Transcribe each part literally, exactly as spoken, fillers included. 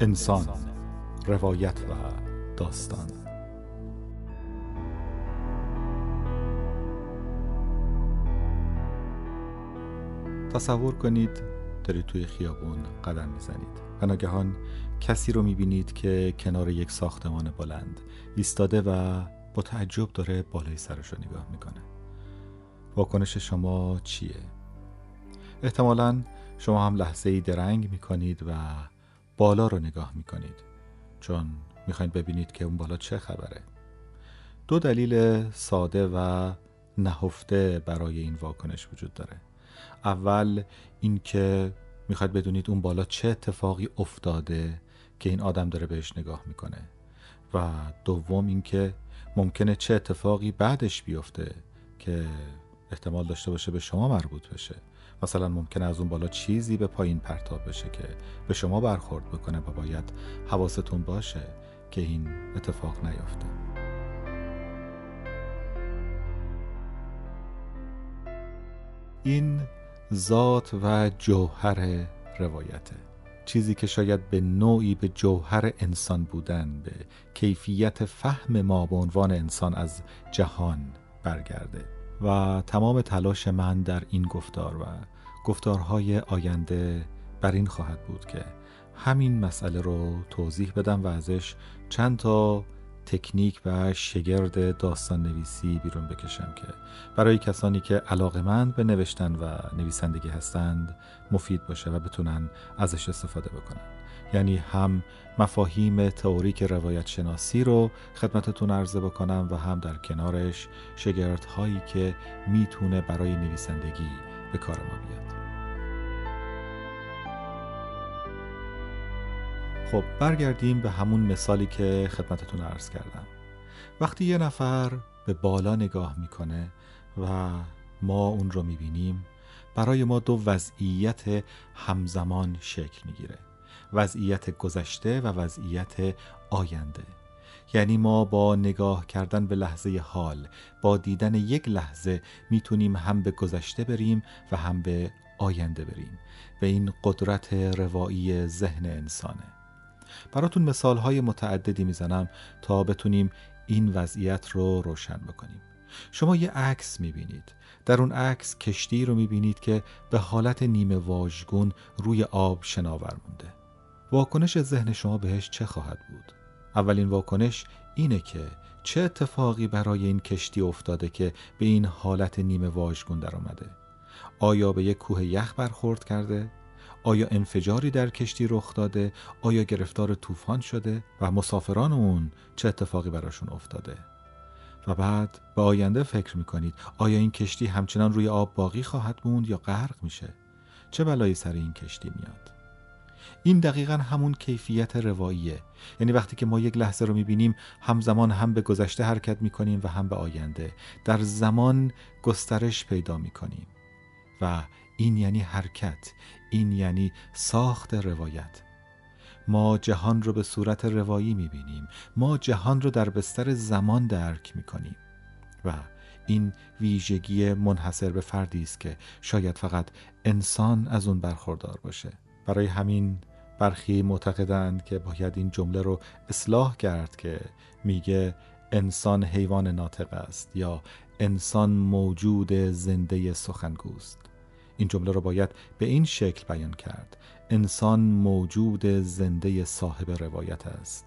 انسان، روایت و داستان. تصور کنید دارید توی خیابون قدم میزنید و ناگهان کسی رو میبینید که کنار یک ساختمان بلند ایستاده و با تعجب داره بالای سرش رو نگاه میکنه. واکنش شما چیه؟ احتمالاً شما هم لحظه‌ای درنگ میکنید و بالا رو نگاه میکنید، چون میخواید ببینید که اون بالا چه خبره. دو دلیل ساده و نهفته برای این واکنش وجود داره. اول اینکه میخواید بدونید اون بالا چه اتفاقی افتاده که این آدم داره بهش نگاه میکنه، و دوم اینکه ممکنه چه اتفاقی بعدش بیفته که احتمال داشته باشه به شما مربوط بشه. مثلا ممکنه از اون بالا چیزی به پایین پرتاب بشه که به شما برخورد بکنه و باید حواستون باشه که این اتفاق نیفته. این ذات و جوهر روایته، چیزی که شاید به نوعی به جوهر انسان بودن، به کیفیت فهم ما به عنوان انسان از جهان برگرده. و تمام تلاش من در این گفتار و گفتارهای آینده بر این خواهد بود که همین مسئله رو توضیح بدم و ازش چند تا تکنیک و شگرد داستان نویسی بیرون بکشم که برای کسانی که علاقه‌مند به نوشتن و نویسندگی هستند مفید باشه و بتونن ازش استفاده بکنن. یعنی هم مفاهیم تئوریک روایت شناسی رو خدمتتون عرضه بکنم و هم در کنارش شگردهایی که میتونه برای نویسندگی به کار ما بیاد. خب برگردیم به همون مثالی که خدمتتون عرض کردم. وقتی یه نفر به بالا نگاه میکنه و ما اون رو میبینیم، برای ما دو وضعیت همزمان شکل میگیره: وضعیت گذشته و وضعیت آینده. یعنی ما با نگاه کردن به لحظه حال، با دیدن یک لحظه، میتونیم هم به گذشته بریم و هم به آینده بریم. به این قدرت روایی ذهن انسانه. براتون مثالهای متعددی میزنم تا بتونیم این وضعیت رو روشن بکنیم. شما یه عکس میبینید. در اون عکس کشتی رو میبینید که به حالت نیمه واژگون روی آب شناور مونده. واکنش ذهن شما بهش چه خواهد بود؟ اولین واکنش اینه که چه اتفاقی برای این کشتی افتاده که به این حالت نیمه واژگون در اومده؟ آیا به یک کوه یخ برخورد کرده؟ آیا انفجاری در کشتی رخ داده؟ آیا گرفتار طوفان شده؟ و مسافران اون چه اتفاقی براشون افتاده؟ و بعد به آینده فکر میکنید. آیا این کشتی همچنان روی آب باقی خواهد موند یا غرق میشه؟ چه بلایی سر این کشتی میاد؟ این دقیقاً همون کیفیت رواییه. یعنی وقتی که ما یک لحظه رو میبینیم، همزمان هم به گذشته حرکت میکنیم و هم به آینده. در زمان گسترش پیدا میکنیم و این یعنی حرکت، این یعنی ساخت روایت. ما جهان رو به صورت روایی میبینیم، ما جهان رو در بستر زمان درک میکنیم و این ویژگی منحصر به فردی است که شاید فقط انسان از اون برخوردار باشه. برای همین برخی معتقدند که باید این جمله رو اصلاح کرد که میگه انسان حیوان ناطق است یا انسان موجود زنده سخنگوست. این جمله رو باید به این شکل بیان کرد: انسان موجود زنده صاحب روایت است.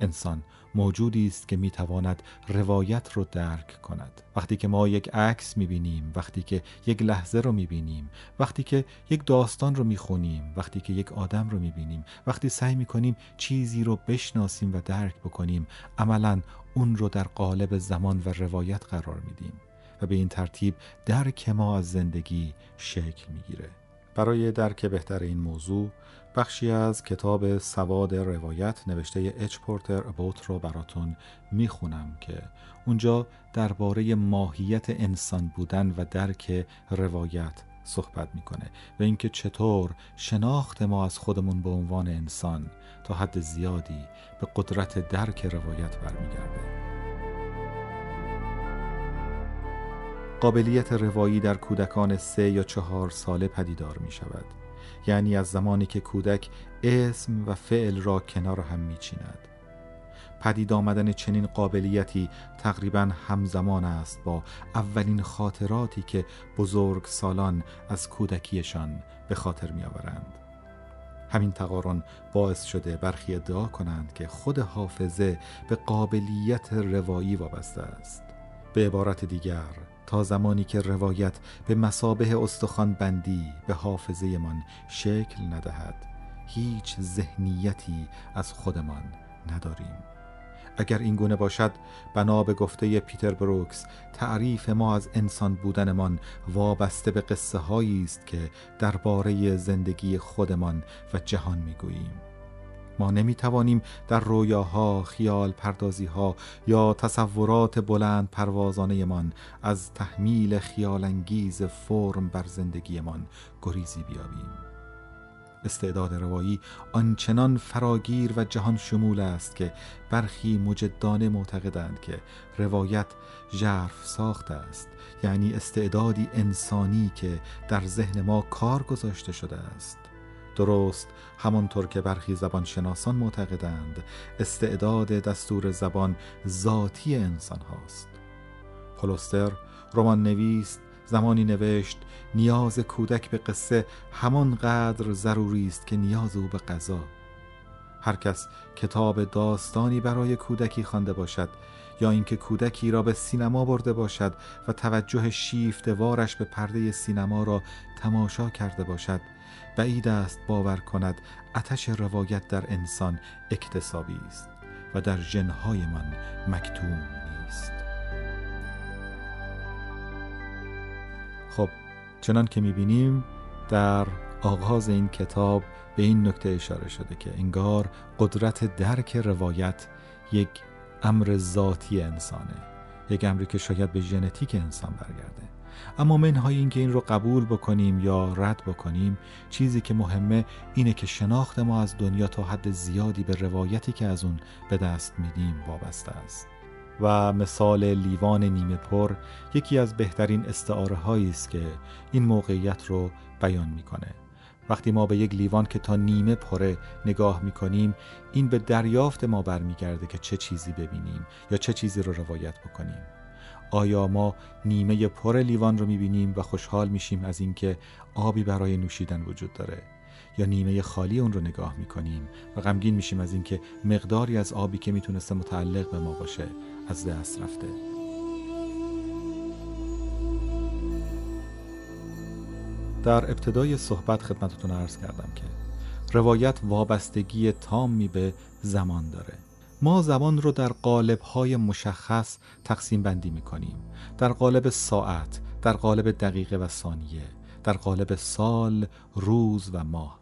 انسان موجودی است که میتواند روایت رو درک کند. وقتی که ما یک عکس میبینیم، وقتی که یک لحظه رو میبینیم، وقتی که یک داستان رو میخونیم، وقتی که یک آدم رو میبینیم، وقتی سعی میکنیم چیزی رو بشناسیم و درک بکنیم، عملاً اون رو در قالب زمان و روایت قرار میدیم و به این ترتیب درک ما از زندگی شکل میگیره. برای درک بهتر این موضوع بخشی از کتاب سواد روایت نوشته اچ پورتر ابوت رو براتون میخونم که اونجا درباره ماهیت انسان بودن و درک روایت صحبت میکنه و اینکه چطور شناخت ما از خودمون به عنوان انسان تا حد زیادی به قدرت درک روایت برمیگرده. قابلیت روایی در کودکان سه یا چهار ساله پدیدار می شود. یعنی از زمانی که کودک اسم و فعل را کنار هم میچیند. پدید آمدن چنین قابلیتی تقریباً همزمان است با اولین خاطراتی که بزرگ سالان از کودکیشان به خاطر میآورند. همین تقارن باعث شده برخی ادعا کنند که خود حافظه به قابلیت روایی وابسته است. به عبارت دیگر، تا زمانی که روایت به مثابه استخوان بندی به حافظه من شکل ندهد، هیچ ذهنیتی از خودمان نداریم. اگر این گونه باشد، بنا به گفته پیتر بروکس، تعریف ما از انسان بودنمان وابسته به قصه هایی است که درباره زندگی خودمان و جهان میگوییم. ما نمیتوانیم در رویاها، خیال پردازیها یا تصورات بلند پروازانه من از تحمیل خیال انگیز فرم بر زندگی من گریزی بیابیم. استعداد روایی آنچنان فراگیر و جهان شمول است که برخی مجدانه معتقدند که روایت ژرف ساخته است، یعنی استعدادی انسانی که در ذهن ما کار گذاشته شده است. درست همانطور که برخی زبانشناسان معتقدند استعداد دستور زبان ذاتی انسان هاست. پولستر، رمان نویس، زمانی نوشت نیاز کودک به قصه همانقدر ضروری است که نیاز او به غذا. هر کس کتاب داستانی برای کودکی خوانده باشد یا اینکه کودکی را به سینما برده باشد و توجه شیفته‌وارش به پرده سینما را تماشا کرده باشد، بعید است باور کند آتش روایت در انسان اکتسابی است و در ژن‌های من مکتوم نیست. خب، چنان که می‌بینیم در آغاز این کتاب به این نکته اشاره شده که انگار قدرت درک روایت یک امر ذاتی انسانه، یک امری که شاید به ژنتیک انسان برگرده. اما منهای این که این رو قبول بکنیم یا رد بکنیم، چیزی که مهمه اینه که شناخت ما از دنیا تا حد زیادی به روایتی که از اون به دست میدیم وابسته است. و مثال لیوان نیمه پر یکی از بهترین استعاره هایی است که این موقعیت رو بیان میکنه. وقتی ما به یک لیوان که تا نیمه پره نگاه میکنیم، این به دریافت ما برمیگرده که چه چیزی ببینیم یا چه چیزی رو روایت بکنیم. آیا ما نیمه پر لیوان رو میبینیم و خوشحال میشیم از اینکه آبی برای نوشیدن وجود داره، یا نیمه خالی اون رو نگاه میکنیم و غمگین میشیم از اینکه مقداری از آبی که میتونسته متعلق به ما باشه از دست رفته؟ در ابتدای صحبت خدمتتون عرض کردم که روایت وابستگی تامی به زمان داره. ما زمان رو در قالب‌های مشخص تقسیم بندی می‌کنیم، در قالب ساعت، در قالب دقیقه و ثانیه، در قالب سال، روز و ماه.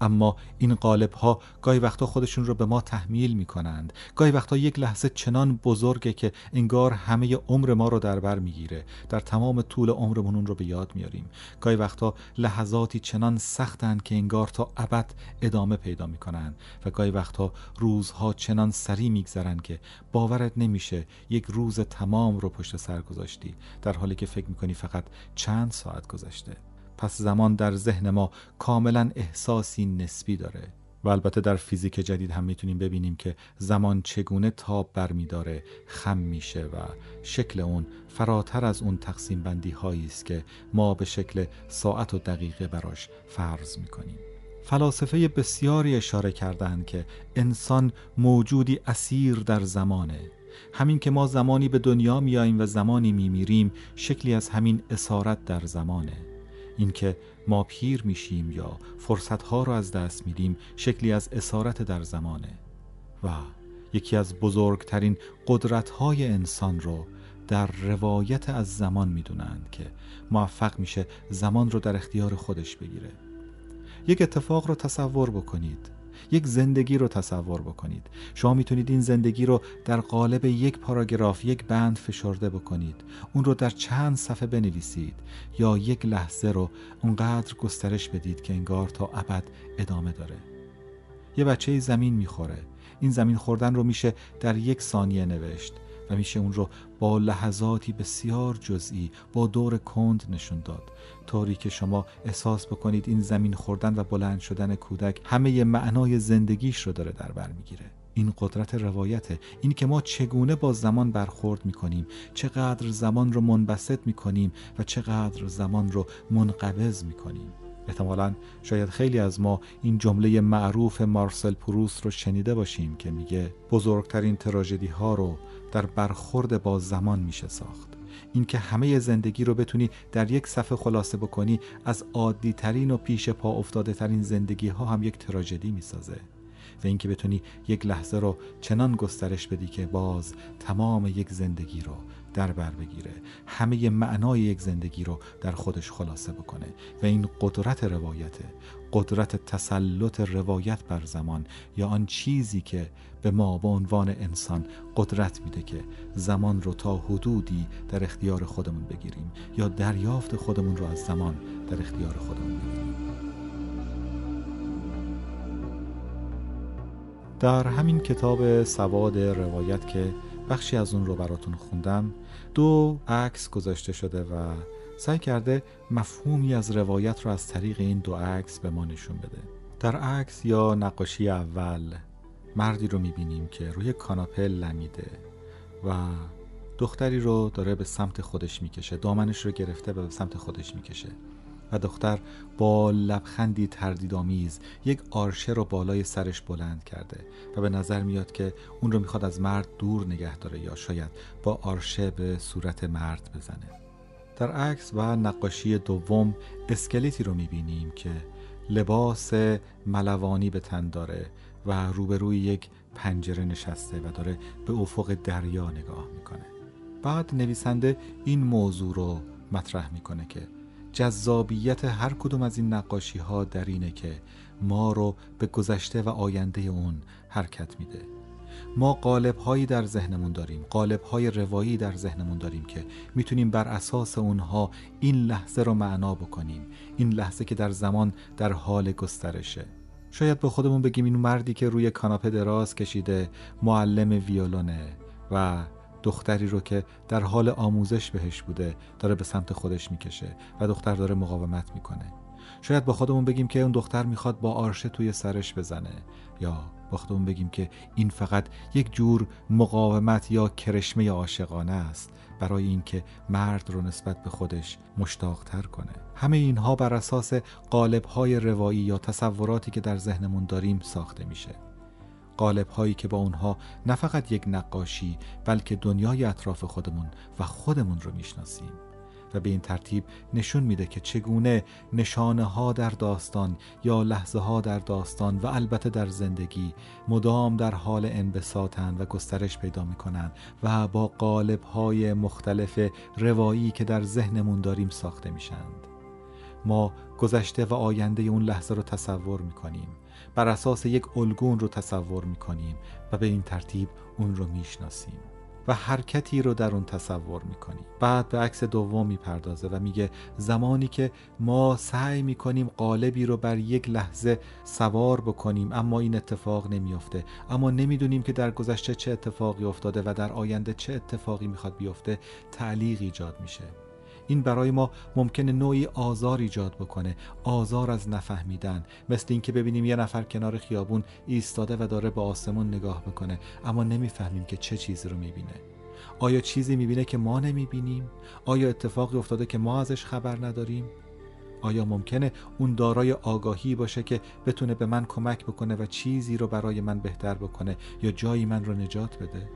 اما این قالب‌ها گاهی وقتا خودشون رو به ما تحمیل می‌کنند. گاهی وقتا یک لحظه چنان بزرگه که انگار همه عمر ما رو در بر می‌گیره، در تمام طول عمرمون اون رو به یاد میاریم. گاهی وقتا لحظاتی چنان سختن که انگار تا ابد ادامه پیدا می‌کنن و گاهی وقتا روزها چنان سری می‌گذرن که باورت نمیشه یک روز تمام رو پشت سر گذاشتی، در حالی که فکر می‌کنی فقط چند ساعت گذشته. پس زمان در ذهن ما کاملا احساسی نسبی داره. و البته در فیزیک جدید هم میتونیم ببینیم که زمان چگونه تاب برمی داره، خم میشه و شکل اون فراتر از اون تقسیم بندی هایی است که ما به شکل ساعت و دقیقه براش فرض میکنیم. فلاسفه بسیاری اشاره کردند که انسان موجودی اسیر در زمانه. همین که ما زمانی به دنیا میاییم و زمانی میمیریم، شکلی از همین اسارت در زمانه. اینکه ما پیر میشیم یا فرصتها رو از دست میدیم، شکلی از اسارت در زمانه. و یکی از بزرگترین قدرت‌های انسان رو در روایت از زمان میدونند که موفق میشه زمان رو در اختیار خودش بگیره. یک اتفاق رو تصور بکنید، یک زندگی رو تصور بکنید. شما میتونید این زندگی رو در قالب یک پاراگراف، یک بند فشرده بکنید، اون رو در چند صفحه بنویسید، یا یک لحظه رو اونقدر گسترش بدید که انگار تا ابد ادامه داره. یه بچه زمین میخوره، این زمین خوردن رو میشه در یک ثانیه نوشت و میشه اون رو با لحظاتی بسیار جزئی با دور کند نشون داد، طوری که شما احساس بکنید این زمین خوردن و بلند شدن کودک همه معنای زندگیش رو داره در بر میگیره. این قدرت روایته، این که ما چگونه با زمان برخورد میکنیم، چقدر زمان رو منبسط میکنیم و چقدر زمان رو منقبض میکنیم. احتمالاً شاید خیلی از ما این جمله معروف مارسل پروست رو شنیده باشیم که میگه بزرگترین تراژدی ها رو در برخورد با زمان میشه ساخت. این که همه زندگی رو بتونی در یک صفحه خلاصه بکنی، از عادی ترین و پیش پا افتاده ترین زندگی ها هم یک تراژدی میسازه، و این که بتونی یک لحظه رو چنان گسترش بدی که باز تمام یک زندگی رو در بر بگیره، همه معنای یک زندگی رو در خودش خلاصه بکنه. و این قدرت روایته، قدرت تسلط روایت بر زمان، یا آن چیزی که به ما به عنوان انسان قدرت میده که زمان رو تا حدودی در اختیار خودمون بگیریم، یا دریافت خودمون رو از زمان در اختیار خودمون بگیریم. در همین کتاب سواد روایت که بخشی از اون رو براتون خوندم، دو عکس گذاشته شده و سعی کرده مفهومی از روایت رو از طریق این دو عکس به ما نشون بده. در عکس یا نقاشی اول مردی رو میبینیم که روی کاناپه لمیده و دختری رو داره به سمت خودش میکشه، دامنش رو گرفته و به سمت خودش میکشه، و دختر با لبخندی تردیدآمیز یک آرشه رو بالای سرش بلند کرده و به نظر میاد که اون رو میخواد از مرد دور نگه داره، یا شاید با آرشه به صورت مرد بزنه. در عکس و نقاشی دوم اسکلتی رو میبینیم که لباس ملوانی به تن داره و روبروی یک پنجره نشسته و داره به افق دریا نگاه میکنه. بعد نویسنده این موضوع رو مطرح میکنه که جذابیت هر کدوم از این نقاشی ها در اینه که ما رو به گذشته و آینده اون حرکت میده. ما قالب هایی در ذهنمون داریم، قالب های روایی در ذهنمون داریم که میتونیم بر اساس اونها این لحظه رو معنا بکنیم، این لحظه که در زمان در حال گسترشه. شاید به خودمون بگیم این مردی که روی کاناپه دراز کشیده معلم ویولونه و دختری رو که در حال آموزش بهش بوده داره به سمت خودش میکشه و دختر داره مقاومت میکنه. شاید با خودمون بگیم که اون دختر میخواد با آرشه توی سرش بزنه، یا با خودمون بگیم که این فقط یک جور مقاومت یا کرشمه عاشقانه است برای اینکه مرد رو نسبت به خودش مشتاق‌تر کنه. همه اینها بر اساس قالب‌های روایی یا تصوراتی که در ذهنمون داریم ساخته میشه. قالب هایی که با اونها نه فقط یک نقاشی بلکه دنیای اطراف خودمون و خودمون رو میشناسیم، و به این ترتیب نشون میده که چگونه نشانه ها در داستان یا لحظه ها در داستان و البته در زندگی مدام در حال انبساطن و گسترش پیدا میکنن و با قالب های مختلف روایی که در ذهنمون داریم ساخته میشند. ما گذشته و آینده اون لحظه رو تصور میکنیم، بر اساس یک الگون رو تصور میکنیم و به این ترتیب اون رو میشناسیم و حرکتی رو در اون تصور میکنیم. بعد به عکس دوم میپردازه و میگه زمانی که ما سعی میکنیم قالبی رو بر یک لحظه سوار بکنیم، اما این اتفاق نمیافته، اما نمیدونیم که در گذشته چه اتفاقی افتاده و در آینده چه اتفاقی میخواد بیفته، تعلیق ایجاد میشه. این برای ما ممکنه نوعی آزار ایجاد بکنه، آزار از نفهمیدن، مثل این که ببینیم یه نفر کنار خیابون ایستاده و داره به آسمون نگاه میکنه، اما نمیفهمیم که چه چیزی رو میبینه. آیا چیزی میبینه که ما نمیبینیم؟ آیا اتفاقی افتاده که ما ازش خبر نداریم؟ آیا ممکنه اون دارای آگاهی باشه که بتونه به من کمک بکنه و چیزی رو برای من بهتر بکنه یا جایی من رو نجات بده؟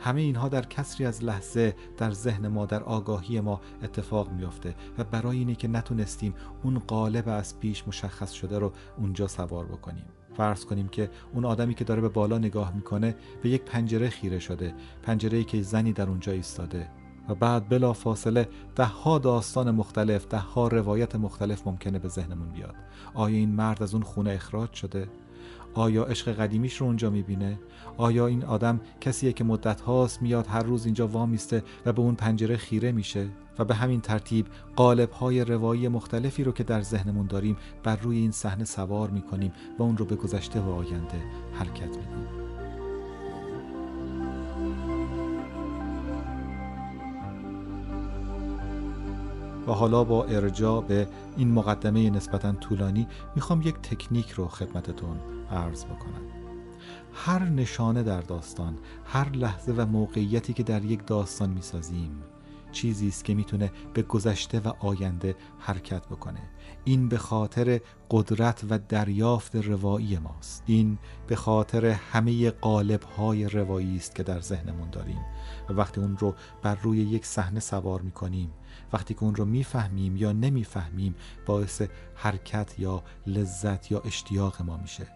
همه اینها در کسری از لحظه در ذهن ما، در آگاهی ما اتفاق میفته و برای اینه که نتونستیم اون قالب از پیش مشخص شده رو اونجا سوار بکنیم. فرض کنیم که اون آدمی که داره به بالا نگاه میکنه به یک پنجره خیره شده، پنجره‌ای که زنی در اونجا ایستاده، و بعد بلا فاصله ده ها داستان مختلف، ده ها روایت مختلف ممکنه به ذهنمون بیاد. آیا این مرد از اون خونه اخراج شده؟ آیا عشق قدیمیش رو اونجا میبینه؟ آیا این آدم کسیه که مدت هاست میاد هر روز اینجا وامیسته و به اون پنجره خیره میشه؟ و به همین ترتیب قالب‌های روایی مختلفی رو که در ذهنمون داریم بر روی این صحنه سوار میکنیم و اون رو به گذشته و آینده حرکت میدیم. و حالا با ارجاع به این مقدمه نسبتاً طولانی میخوام یک تکنیک رو خدمتتون عرض بکنم. هر نشانه در داستان، هر لحظه و موقعیتی که در یک داستان میسازیم چیزی است که میتونه به گذشته و آینده حرکت بکنه. این به خاطر قدرت و دریافت روایی ماست. این به خاطر همه قالب‌های روایی است که در ذهنمون داریم و وقتی اون رو بر روی یک صحنه سوار میکنیم، وقتی که اون رو میفهمیم یا نمیفهمیم، باعث حرکت یا لذت یا اشتیاق ما میشه.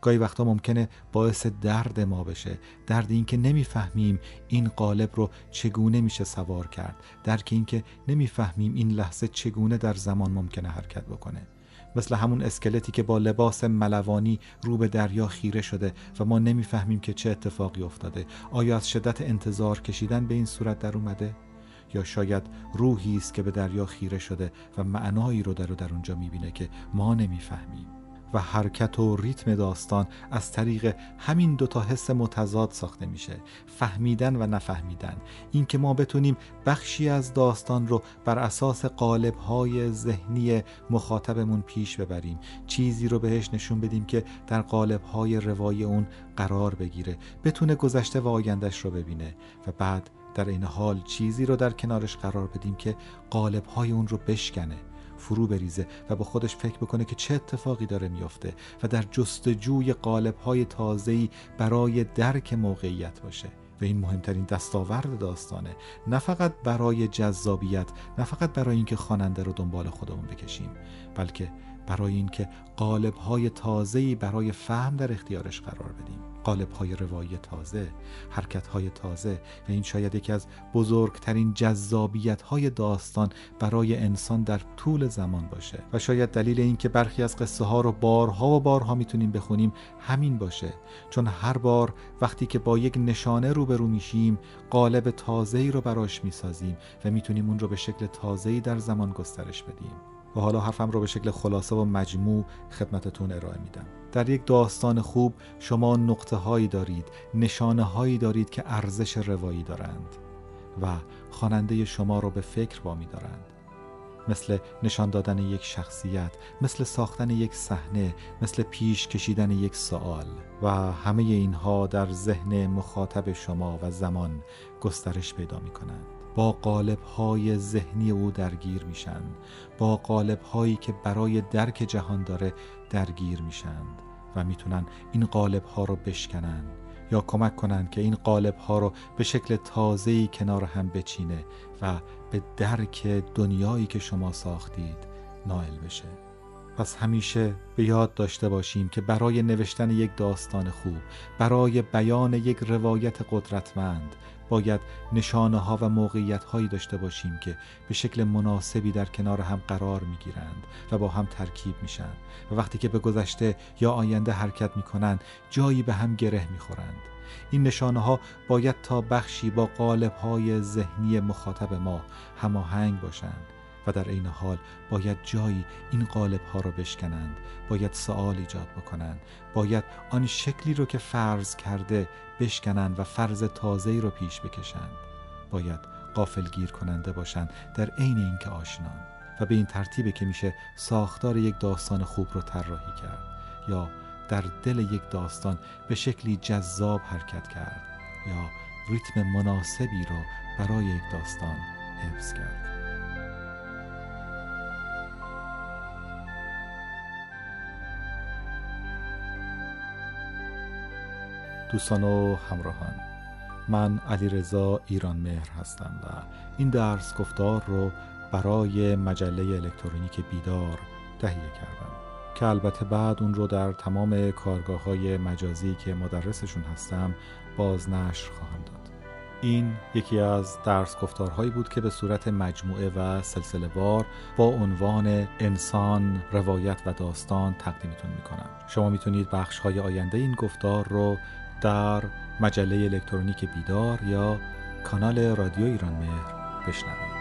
گاهی وقتا ممکنه باعث درد ما بشه، درد این که نمیفهمیم این قالب رو چگونه میشه سوار کرد، درک این که نمیفهمیم این لحظه چگونه در زمان ممکنه حرکت بکنه. مثل همون اسکلتی که با لباس ملوانی رو به دریا خیره شده و ما نمیفهمیم که چه اتفاقی افتاده، آیا از شدت انتظار کشیدن به این صورت در اومده؟ یا شاید روحی است که به دریا خیره شده و معنایی رو در و در اونجا میبینه که ما نمیفهمیم. و حرکت و ریتم داستان از طریق همین دوتا حس متضاد ساخته میشه، فهمیدن و نفهمیدن. این که ما بتونیم بخشی از داستان رو بر اساس قالب‌های ذهنی مخاطبمون پیش ببریم، چیزی رو بهش نشون بدیم که در قالب‌های روایی اون قرار بگیره، بتونه گذشته و آیندهش رو ببینه و بعد در این حال چیزی رو در کنارش قرار بدیم که قالب‌های اون رو بشکنه، فرو بریزه و با خودش فکر بکنه که چه اتفاقی داره میفته و در جستجوی قالب‌های تازه‌ای برای درک موقعیت باشه. و این مهمترین دستاورد داستانه، نه فقط برای جذابیت، نه فقط برای اینکه خواننده رو دنبال خودمون بکشیم، بلکه برای اینکه قالب‌های تازه‌ای برای فهم در اختیارش قرار بدیم. قالب‌های روایی تازه، حرکت‌های تازه. و این شاید یکی از بزرگترین جذابیت‌های داستان برای انسان در طول زمان باشه و شاید دلیل این که برخی از قصه ها رو بارها و بارها میتونیم بخونیم همین باشه، چون هر بار وقتی که با یک نشانه روبرو میشیم قالب تازه‌ای رو براش میسازیم و میتونیم اون رو به شکل تازه‌ای در زمان گسترش بدیم. و حالا حرفم رو به شکل خلاصه و مجموع خدمتتون ارائه میدم. در یک داستان خوب شما نقطه هایی دارید، نشانه هایی دارید که ارزش روایی دارند و خواننده شما رو به فکر وامی دارند، مثل نشان دادن یک شخصیت، مثل ساختن یک صحنه، مثل پیش کشیدن یک سوال. و همه اینها در ذهن مخاطب شما و زمان گسترش پیدا می کنند. با قالب‌های ذهنی او درگیر میشن، با قالب‌هایی که برای درک جهان داره درگیر میشن و میتونن این قالب‌ها رو بشکنن یا کمک کنن که این قالب‌ها رو به شکل تازه‌ای کنار هم بچینه و به درک دنیایی که شما ساختید نائل بشه. پس همیشه به یاد داشته باشیم که برای نوشتن یک داستان خوب، برای بیان یک روایت قدرتمند، باید نشانه ها و موقعیت هایی داشته باشیم که به شکل مناسبی در کنار هم قرار می گیرند و با هم ترکیب میشن و وقتی که به گذشته یا آینده حرکت می کنند جایی به هم گره می خورند. این نشانه ها باید تا بخشی با قالب های ذهنی مخاطب ما هماهنگ باشند و در عین حال باید جایی این قالب ها را بشکنند، باید سؤال ایجاد بکنند، باید آن شکلی رو که فرض کرده بشکنند و فرض تازه‌ای رو پیش بکشند، باید غافلگیر کننده باشند در عین اینکه آشنان. و به این ترتیبه که میشه ساختار یک داستان خوب رو طراحی کرد یا در دل یک داستان به شکلی جذاب حرکت کرد یا ریتم مناسبی رو برای یک داستان حفظ کرد. دوستان و همراهان، من علیرضا ایرانمهر هستم و این درس گفتار رو برای مجله الکترونیک بیدار تهیه کردم که البته بعد اون رو در تمام کارگاه‌های مجازی که مدرسشون هستم بازنشر خواهم داد. این یکی از درس گفتارهایی بود که به صورت مجموعه و سلسله وار با عنوان انسان، روایت و داستان تقدیمتون می‌کنم. شما می‌تونید بخش‌های آینده این گفتار رو در مجله الکترونیک بیدار یا کانال رادیو ایران مهر بشنوید.